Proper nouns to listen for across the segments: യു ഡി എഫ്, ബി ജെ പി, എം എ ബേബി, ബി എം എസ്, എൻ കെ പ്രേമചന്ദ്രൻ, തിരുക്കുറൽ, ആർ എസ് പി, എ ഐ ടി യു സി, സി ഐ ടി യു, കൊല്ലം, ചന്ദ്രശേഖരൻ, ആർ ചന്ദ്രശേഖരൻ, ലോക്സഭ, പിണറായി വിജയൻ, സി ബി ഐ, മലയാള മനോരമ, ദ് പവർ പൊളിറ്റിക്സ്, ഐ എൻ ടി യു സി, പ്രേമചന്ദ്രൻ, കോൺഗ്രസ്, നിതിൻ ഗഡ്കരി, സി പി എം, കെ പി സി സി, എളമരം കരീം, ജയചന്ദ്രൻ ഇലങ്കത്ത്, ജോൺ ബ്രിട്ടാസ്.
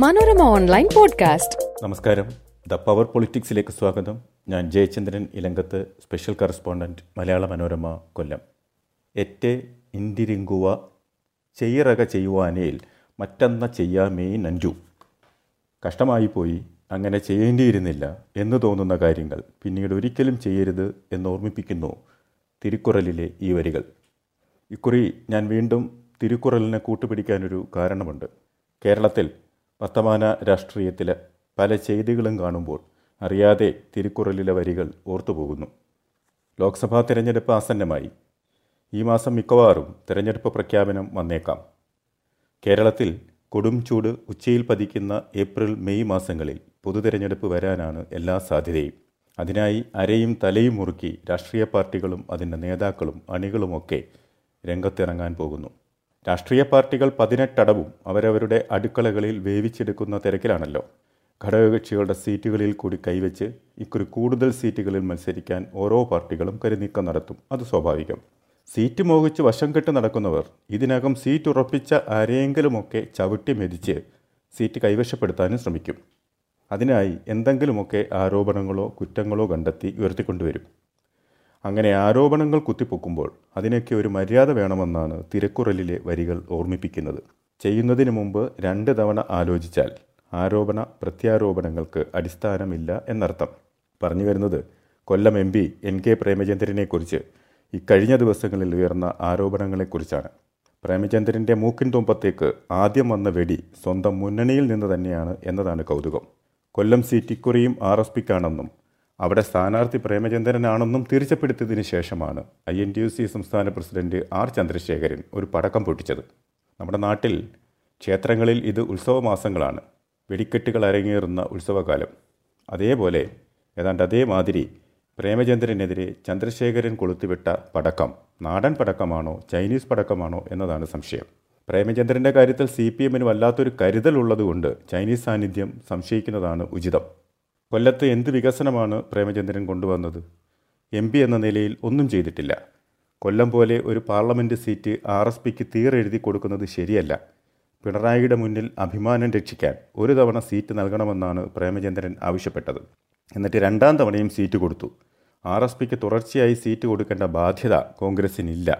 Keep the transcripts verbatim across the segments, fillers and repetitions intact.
Manorama online podcast. നമസ്കാരം. The power പൊളിറ്റിക്സിലേക്ക് സ്വാഗതം. ഞാൻ ജയചന്ദ്രൻ ഇലങ്കത്ത്, സ്പെഷ്യൽ കറസ്പോണ്ടന്റ്, മലയാള മനോരമ, കൊല്ലം. എറ്റെ ഇന്തിരിങ്കുവ ചെയ്യറക ചെയ്യുവാനേൽ മറ്റന്ന ചെയ്യാമേ നഞ്ചു. കഷ്ടമായിപ്പോയി, അങ്ങനെ ചെയ്യേണ്ടിയിരുന്നില്ല എന്ന് തോന്നുന്ന കാര്യങ്ങൾ പിന്നീട് ഒരിക്കലും ചെയ്യരുത് എന്നോർമ്മിപ്പിക്കുന്നു തിരുക്കുറലിലെ ഈ വരികൾ. ഇക്കുറി ഞാൻ വീണ്ടും തിരുക്കുറലിനെ കൂട്ടുപിടിക്കാനൊരു കാരണമുണ്ട്. കേരളത്തിൽ വർത്തമാന രാഷ്ട്രീയത്തിൽ പല ചെയ്തികളും കാണുമ്പോൾ അറിയാതെ തിരുക്കുറലിലെ വരികൾ ഓർത്തുപോകുന്നു. ലോക്സഭാ തിരഞ്ഞെടുപ്പ് ആസന്നമായി. ഈ മാസം മിക്കവാറും തിരഞ്ഞെടുപ്പ് പ്രഖ്യാപനം വന്നേക്കാം. കേരളത്തിൽ കൊടും ചൂട് ഉച്ചയിൽ പതിക്കുന്ന ഏപ്രിൽ മെയ് മാസങ്ങളിൽ പൊതു തിരഞ്ഞെടുപ്പ് വരാനാണ് എല്ലാ സാധ്യതയും. അതിനായി അരയും തലയും മുറുക്കി രാഷ്ട്രീയ പാർട്ടികളും അതിൻ്റെ നേതാക്കളും അണികളുമൊക്കെ രംഗത്തിറങ്ങാൻ പോകുന്നു. രാഷ്ട്രീയ പാർട്ടികൾ പതിനെട്ടടവും അവരവരുടെ അടുക്കളകളിൽ വേവിച്ചെടുക്കുന്ന തിരക്കിലാണല്ലോ. ഘടകകക്ഷികളുടെ സീറ്റുകളിൽ കൂടി കൈവച്ച് ഇക്കുറി കൂടുതൽ സീറ്റുകളിൽ മത്സരിക്കാൻ ഓരോ പാർട്ടികളും കരുനീക്കം നടത്തും. അത് സ്വാഭാവികം. സീറ്റ് മോഹിച്ച് വശം കെട്ട് നടക്കുന്നവർ ഇതിനകം സീറ്റ് ഉറപ്പിച്ച ആരെങ്കിലുമൊക്കെ ചവിട്ടി മെതിച്ച് സീറ്റ് കൈവശപ്പെടുത്താനും ശ്രമിക്കും. അതിനായി എന്തെങ്കിലുമൊക്കെ ആരോപണങ്ങളോ കുറ്റങ്ങളോ കണ്ടെത്തി ഉയർത്തിക്കൊണ്ടുവരും. അങ്ങനെ ആരോപണങ്ങൾ കുത്തിപ്പൊക്കുമ്പോൾ അതിനൊക്കെ ഒരു മര്യാദ വേണമെന്നാണ് തിരക്കുറലിലെ വരികൾ ഓർമ്മിപ്പിക്കുന്നത്. ചെയ്യുന്നതിന് മുമ്പ് രണ്ട് തവണ ആലോചിച്ചാൽ ആരോപണ പ്രത്യാരോപണങ്ങൾക്ക് അടിസ്ഥാനമില്ല എന്നർത്ഥം. പറഞ്ഞു വരുന്നത് കൊല്ലം M P N K പ്രേമചന്ദ്രനെക്കുറിച്ച് ഇക്കഴിഞ്ഞ ദിവസങ്ങളിൽ ഉയർന്ന ആരോപണങ്ങളെക്കുറിച്ചാണ്. പ്രേമചന്ദ്രൻ്റെ മൂക്കിൻ തുമ്പത്തേക്ക് ആദ്യം വന്ന വെടി സ്വന്തം മുന്നണിയിൽ നിന്ന് തന്നെയാണ് എന്നതാണ് കൗതുകം. കൊല്ലം സീറ്റ് ഇക്കുറിയും ആർ എസ് പിക്കാണെന്നും അവിടെ സ്ഥാനാർത്ഥി പ്രേമചന്ദ്രനാണെന്നും തീർച്ചപ്പെടുത്തിയതിന് ശേഷമാണ് ഐ എൻ ടി യു സി സംസ്ഥാന പ്രസിഡന്റ് ആർ ചന്ദ്രശേഖരൻ ഒരു പടക്കം പൊട്ടിച്ചത്. നമ്മുടെ നാട്ടിൽ ക്ഷേത്രങ്ങളിൽ ഇത് ഉത്സവമാസങ്ങളാണ്, വെടിക്കെട്ടുകൾ അരങ്ങേറുന്ന ഉത്സവകാലം. അതേപോലെ ഏതാണ്ട് അതേമാതിരി പ്രേമചന്ദ്രനെതിരെ ചന്ദ്രശേഖരൻ കൊളുത്തിവിട്ട പടക്കം നാടൻ പടക്കമാണോ ചൈനീസ് പടക്കമാണോ എന്നതാണ് സംശയം. പ്രേമചന്ദ്രൻ്റെ കാര്യത്തിൽ സി പി എമ്മിന് വല്ലാത്തൊരു കരുതലുള്ളതുകൊണ്ട് ചൈനീസ് സാന്നിധ്യം സംശയിക്കുന്നതാണ് ഉചിതം. കൊല്ലത്ത് എന്ത് വികസനമാണ് പ്രേമചന്ദ്രൻ കൊണ്ടുവന്നത്? എം പി എന്ന നിലയിൽ ഒന്നും ചെയ്തിട്ടില്ല. കൊല്ലം പോലെ ഒരു പാർലമെൻറ്റ് സീറ്റ് ആർ എസ് പിക്ക് തീരെഴുതി കൊടുക്കുന്നത് ശരിയല്ല. പിണറായിയുടെ മുന്നിൽ അഭിമാനം രക്ഷിക്കാൻ ഒരു തവണ സീറ്റ് നൽകണമെന്നാണ് പ്രേമചന്ദ്രൻ ആവശ്യപ്പെട്ടത്. എന്നിട്ട് രണ്ടാം തവണയും സീറ്റ് കൊടുത്തു. ആർ എസ് പിക്ക് തുടർച്ചയായി സീറ്റ് കൊടുക്കേണ്ട ബാധ്യത കോൺഗ്രസിനില്ല.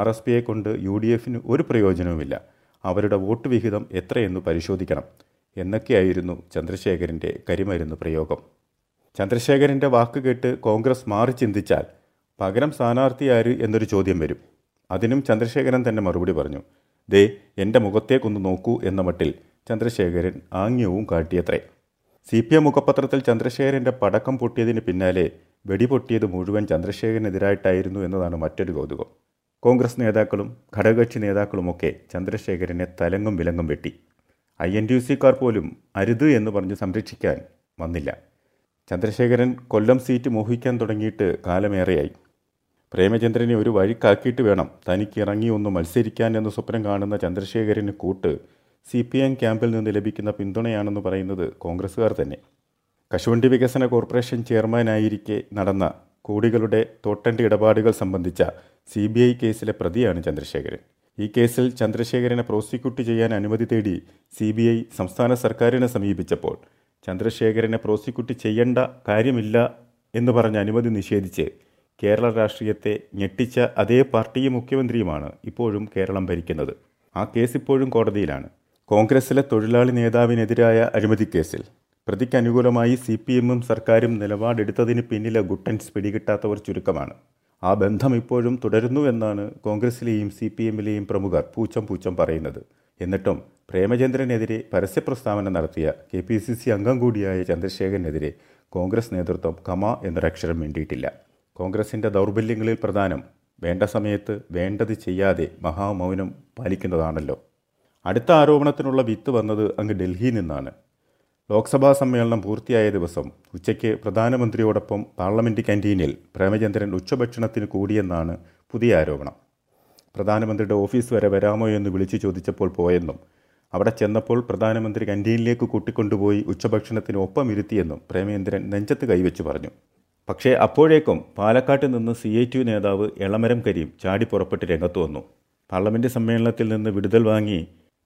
ആർ എസ് പിയെ കൊണ്ട് യു ഡി എഫിന് ഒരു പ്രയോജനവുമില്ല. അവരുടെ വോട്ട് വിഹിതം എത്രയെന്ന് പരിശോധിക്കണം എന്നൊക്കെയായിരുന്നു ചന്ദ്രശേഖരൻ്റെ കരിമരുന്ന് പ്രയോഗം. ചന്ദ്രശേഖരൻ്റെ വാക്ക് കേട്ട് കോൺഗ്രസ് മാറി ചിന്തിച്ചാൽ പകരം സ്ഥാനാർത്ഥി ആര് എന്നൊരു ചോദ്യം വരും. അതിനും ചന്ദ്രശേഖരൻ തന്നെ മറുപടി പറഞ്ഞു. ദേ എൻ്റെ മുഖത്തേക്കൊന്ന് നോക്കൂ എന്ന മട്ടിൽ ചന്ദ്രശേഖരൻ ആംഗ്യവും കാട്ടിയത്രേ. സി പി എം മുഖപത്രത്തിൽ ചന്ദ്രശേഖരൻ്റെ പടക്കം പൊട്ടിയതിന് പിന്നാലെ വെടിപൊട്ടിയത് മുഴുവൻ ചന്ദ്രശേഖരനെതിരായിട്ടായിരുന്നു എന്നതാണ് മറ്റൊരു കൗതുകം. കോൺഗ്രസ് നേതാക്കളും ഘടകകക്ഷി നേതാക്കളുമൊക്കെ ചന്ദ്രശേഖരനെ തലങ്ങും വിലങ്ങും വെട്ടി. ഐ എൻ ടി യു സിക്കാർ പോലും അരുത് എന്ന് പറഞ്ഞ് സംരക്ഷിക്കാൻ വന്നില്ല. ചന്ദ്രശേഖരൻ കൊല്ലം സീറ്റ് മോഹിക്കാൻ തുടങ്ങിയിട്ട് കാലമേറെയായി. പ്രേമചന്ദ്രനെ ഒരു വഴിക്കാക്കിയിട്ട് വേണം തനിക്ക് ഇറങ്ങി ഒന്ന് മത്സരിക്കാൻ എന്ന് സ്വപ്നം കാണുന്ന ചന്ദ്രശേഖരന് കൂട്ട് സി പി എം ക്യാമ്പിൽ നിന്ന് ലഭിക്കുന്ന പിന്തുണയാണെന്ന് പറയുന്നത് കോൺഗ്രസ്സുകാർ തന്നെ. കശുവണ്ടി വികസന കോർപ്പറേഷൻ ചെയർമാനായിരിക്കെ നടന്ന കോടികളുടെ തോട്ടൻ്റെ ഇടപാടുകൾ സംബന്ധിച്ച സി ബി ഐ കേസിലെ പ്രതിയാണ് ചന്ദ്രശേഖരൻ. ഈ കേസിൽ ചന്ദ്രശേഖരനെ പ്രോസിക്യൂട്ട് ചെയ്യാൻ അനുമതി തേടി സി ബി ഐ സംസ്ഥാന സർക്കാരിനെ സമീപിച്ചപ്പോൾ ചന്ദ്രശേഖരനെ പ്രോസിക്യൂട്ട് ചെയ്യേണ്ട കാര്യമില്ല എന്ന് പറഞ്ഞ അനുമതി നിഷേധിച്ച് കേരള രാഷ്ട്രീയത്തെ ഞെട്ടിച്ച അതേ പാർട്ടിയും മുഖ്യമന്ത്രിയുമാണ് ഇപ്പോഴും കേരളം ഭരിക്കുന്നത്. ആ കേസ് ഇപ്പോഴും കോടതിയിലാണ്. കോൺഗ്രസിലെ തൊഴിലാളി നേതാവിനെതിരായ അഴിമതിക്കേസിൽ പ്രതിക്ക് അനുകൂലമായി സി പി എമ്മും സർക്കാരും നിലപാടെടുത്തതിന് പിന്നിലെ ഗുട്ടൻസ് പിടികിട്ടാത്തവർ ചുരുക്കമാണ്. ആ ബന്ധം ഇപ്പോഴും തുടരുന്നുവെന്നാണ് കോൺഗ്രസിലെയും സി പി എമ്മിലെയും പ്രമുഖർ പൂച്ചം പൂച്ചം പറയുന്നത്. എന്നിട്ടും പ്രേമചന്ദ്രനെതിരെ പരസ്യപ്രസ്താവന നടത്തിയ കെ പി സി സി അംഗം കൂടിയായ ചന്ദ്രശേഖരനെതിരെ കോൺഗ്രസ് നേതൃത്വം കമ എന്നൊരക്ഷരം മിണ്ടിയിട്ടില്ല. കോൺഗ്രസിൻ്റെ ദൗർബല്യങ്ങളിൽ പ്രധാനം വേണ്ട സമയത്ത് വേണ്ടത് ചെയ്യാതെ മഹാമൗനം പാലിക്കുന്നതാണല്ലോ. അടുത്ത ആരോപണത്തിനുള്ള വിത്ത് വന്നത് അങ്ങ് ഡൽഹിയിൽ നിന്നാണ്. ലോക്സഭാ സമ്മേളനം പൂർത്തിയായ ദിവസം ഉച്ചയ്ക്ക് പ്രധാനമന്ത്രിയോടൊപ്പം പാർലമെൻറ്റ് ക്യാൻറ്റീനിൽ പ്രേമചന്ദ്രൻ ഉച്ചഭക്ഷണത്തിന് കൂടിയെന്നാണ് പുതിയ ആരോപണം. പ്രധാനമന്ത്രിയുടെ ഓഫീസ് വരെ വരാമോ എന്ന് വിളിച്ചു ചോദിച്ചപ്പോൾ പോയെന്നും അവിടെ ചെന്നപ്പോൾ പ്രധാനമന്ത്രി ക്യാൻറ്റീനിലേക്ക് കൂട്ടിക്കൊണ്ടുപോയി ഉച്ചഭക്ഷണത്തിന് ഒപ്പം ഇരുത്തിയെന്നും പ്രേമചന്ദ്രൻ നെഞ്ചത്ത് കൈവച്ച് പറഞ്ഞു. പക്ഷേ അപ്പോഴേക്കും പാലക്കാട്ട് നിന്ന് സി ഐ ടി യു നേതാവ് എളമരം കരീം ചാടി പുറപ്പെട്ട് രംഗത്ത് വന്നു. പാർലമെൻറ്റ് സമ്മേളനത്തിൽ നിന്ന് വിടുതൽ വാങ്ങി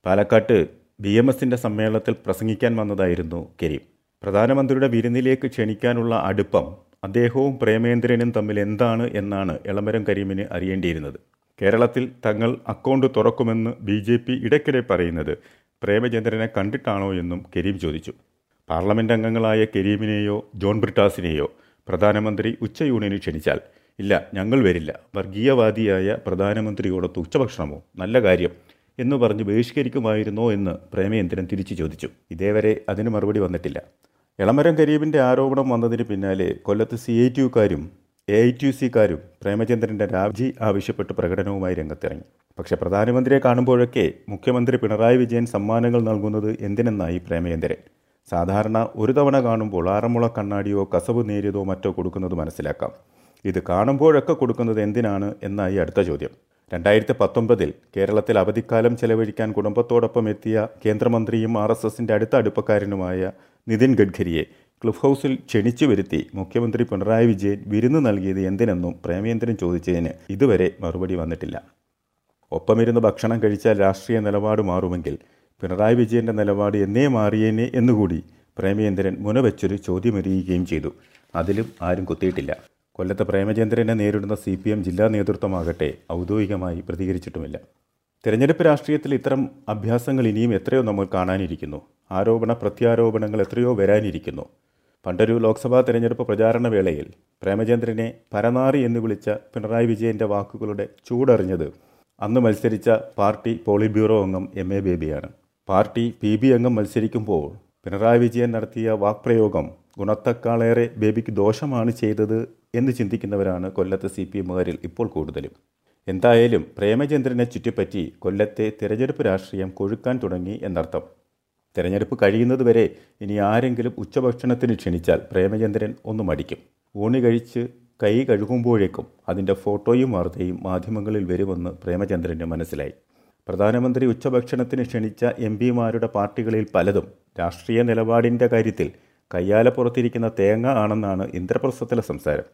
പാലക്കാട്ട് ബി എം എസിൻ്റെ സമ്മേളനത്തിൽ പ്രസംഗിക്കാൻ വന്നതായിരുന്നു കരീം. പ്രധാനമന്ത്രിയുടെ വിരുന്നിലേക്ക് ക്ഷണിക്കാനുള്ള അടുപ്പം അദ്ദേഹവും പ്രേമചന്ദ്രനും തമ്മിൽ എന്താണ് എന്നാണ് എളമരം കരീമിന് അറിയേണ്ടിയിരുന്നത്. കേരളത്തിൽ തങ്ങൾ അക്കൗണ്ട് തുറക്കുമെന്ന് ബി ജെ പി ഇടയ്ക്കിടെ പറയുന്നത് പ്രേമചന്ദ്രനെ കണ്ടിട്ടാണോ എന്നും കരീം ചോദിച്ചു. പാർലമെൻറ് അംഗങ്ങളായ കരീമിനെയോ ജോൺ ബ്രിട്ടാസിനെയോ പ്രധാനമന്ത്രി ഉച്ചയൂണിന് ക്ഷണിച്ചാൽ ഇല്ല, ഞങ്ങൾ വരില്ല, വർഗീയവാദിയായ പ്രധാനമന്ത്രിയോടൊത്ത് ഉച്ചഭക്ഷണമോ, നല്ല കാര്യം എന്ന് പറഞ്ഞ് ബഹിഷ്കരിക്കുമായിരുന്നോ എന്ന് പ്രേമചന്ദ്രൻ തിരിച്ചു ചോദിച്ചു. ഇതേവരെ അതിന് മറുപടി വന്നിട്ടില്ല. എളമരം കരീമിൻ്റെ ആരോപണം വന്നതിന് പിന്നാലെ കൊല്ലത്ത് സി ഐ ടി യുക്കാരും എ ഐ ടി യു സിക്കാരും പ്രേമചന്ദ്രൻ്റെ രാജി ആവശ്യപ്പെട്ട് പ്രകടനവുമായി രംഗത്തിറങ്ങി. പക്ഷേ പ്രധാനമന്ത്രിയെ കാണുമ്പോഴൊക്കെ മുഖ്യമന്ത്രി പിണറായി വിജയൻ സമ്മാനങ്ങൾ നൽകുന്നത് എന്തിനെന്നായി പ്രേമചന്ദ്രൻ. സാധാരണ ഒരു തവണ കാണുമ്പോൾ ആറന്മുള കണ്ണാടിയോ കസവ് നേരിയതോ മറ്റോ കൊടുക്കുന്നത് മനസ്സിലാക്കാം. ഇത് കാണുമ്പോഴൊക്കെ കൊടുക്കുന്നത് എന്തിനാണ് എന്നായി അടുത്ത ചോദ്യം. രണ്ടായിരത്തി പത്തൊമ്പതിൽ കേരളത്തിൽ അവധിക്കാലം ചെലവഴിക്കാൻ കുടുംബത്തോടൊപ്പം എത്തിയ കേന്ദ്രമന്ത്രിയും ആർ എസ് എസിൻ്റെ അടുത്ത അടുപ്പക്കാരനുമായ നിതിൻ ഗഡ്കരിയെ ക്ലിഫ് ഹൗസിൽ ക്ഷണിച്ചു വരുത്തി മുഖ്യമന്ത്രി പിണറായി വിജയൻ വിരുന്ന് നൽകിയത് എന്തിനെന്നും പ്രേമചന്ദ്രൻ ചോദിച്ചതിന് ഇതുവരെ മറുപടി വന്നിട്ടില്ല. ഒപ്പമിരുന്ന് ഭക്ഷണം കഴിച്ചാൽ രാഷ്ട്രീയ നിലപാട് മാറുമെങ്കിൽ പിണറായി വിജയൻ്റെ നിലപാട് എന്നേ മാറിയേനെ എന്നുകൂടി പ്രേമചന്ദ്രൻ മുനവെച്ചൊരു ചോദ്യമെറിയുകയും ചെയ്തു. അതിലും ആരും കുത്തിയിട്ടില്ല. കൊല്ലത്ത് പ്രേമചന്ദ്രനെ നേരിടുന്ന സി പി എം ജില്ലാ നേതൃത്വമാകട്ടെ ഔദ്യോഗികമായി പ്രതികരിച്ചിട്ടുമില്ല. തിരഞ്ഞെടുപ്പ് രാഷ്ട്രീയത്തിൽ ഇത്തരം അഭ്യാസങ്ങൾ ഇനിയും എത്രയോ നമ്മൾ കാണാനിരിക്കുന്നു. ആരോപണ പ്രത്യാരോപണങ്ങൾ എത്രയോ വരാനിരിക്കുന്നു. പണ്ടൊരു ലോക്സഭാ തിരഞ്ഞെടുപ്പ് പ്രചാരണ വേളയിൽ പ്രേമചന്ദ്രനെ പരനാറി എന്ന് വിളിച്ച പിണറായി വിജയൻ്റെ വാക്കുകളുടെ ചൂടറിഞ്ഞത് അന്ന് മത്സരിച്ച പാർട്ടി പോളിറ്റ് ബ്യൂറോ അംഗം എം എ ബേബിയാണ്. പാർട്ടി പി ബി അംഗം മത്സരിക്കുമ്പോൾ പിണറായി വിജയൻ നടത്തിയ വാക്പ്രയോഗം ഗുണത്തെക്കാളേറെ ബേബിക്ക് ദോഷമാണ് ചെയ്തത് എന്ന് ചിന്തിക്കുന്നവരാണ് കൊല്ലത്തെ സി പി എമ്മുകാരിൽ ഇപ്പോൾ കൂടുതലും. എന്തായാലും പ്രേമചന്ദ്രനെ ചുറ്റിപ്പറ്റി കൊല്ലത്തെ തിരഞ്ഞെടുപ്പ് രാഷ്ട്രീയം കൊഴുക്കാൻ തുടങ്ങി എന്നർത്ഥം. തിരഞ്ഞെടുപ്പ് കഴിയുന്നതുവരെ ഇനി ആരെങ്കിലും ഉച്ചഭക്ഷണത്തിന് ക്ഷണിച്ചാൽ പ്രേമചന്ദ്രൻ ഒന്ന് മടിക്കും. ഊണി കഴിച്ച് കൈ കഴുകുമ്പോഴേക്കും അതിൻ്റെ ഫോട്ടോയും വാർത്തയും മാധ്യമങ്ങളിൽ വരുമെന്ന് പ്രേമചന്ദ്രന് മനസ്സിലായി. പ്രധാനമന്ത്രി ഉച്ചഭക്ഷണത്തിന് ക്ഷണിച്ച എം പിമാരുടെ പാർട്ടികളിൽ പലതും രാഷ്ട്രീയ നിലപാടിൻ്റെ കാര്യത്തിൽ കയ്യാലപ്പുറത്തിരിക്കുന്ന തേങ്ങ ആണെന്നാണ് ഇന്ദ്രപ്രസ്ഥത്തിലെ സംസാരം.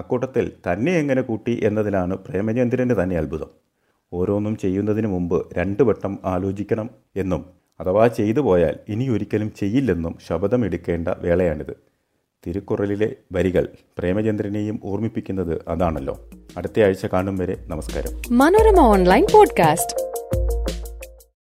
അക്കൂട്ടത്തിൽ തന്നെ എങ്ങനെ കൂട്ടി എന്നതിലാണ് പ്രേമചന്ദ്രൻ്റെ തന്നെ അത്ഭുതം. ഓരോന്നും ചെയ്യുന്നതിന് മുമ്പ് രണ്ടു വട്ടം ആലോചിക്കണം എന്നും അഥവാ ചെയ്തു പോയാൽ ഇനിയൊരിക്കലും ചെയ്യില്ലെന്നും ശപഥമെടുക്കേണ്ട വേളയാണിത്. തിരുക്കുറലിലെ വരികൾ പ്രേമചന്ദ്രനെയും ഓർമ്മിപ്പിക്കുന്നത് അതാണല്ലോ. അടുത്തയാഴ്ച കാണും വരെ നമസ്കാരം. Manorama online podcast.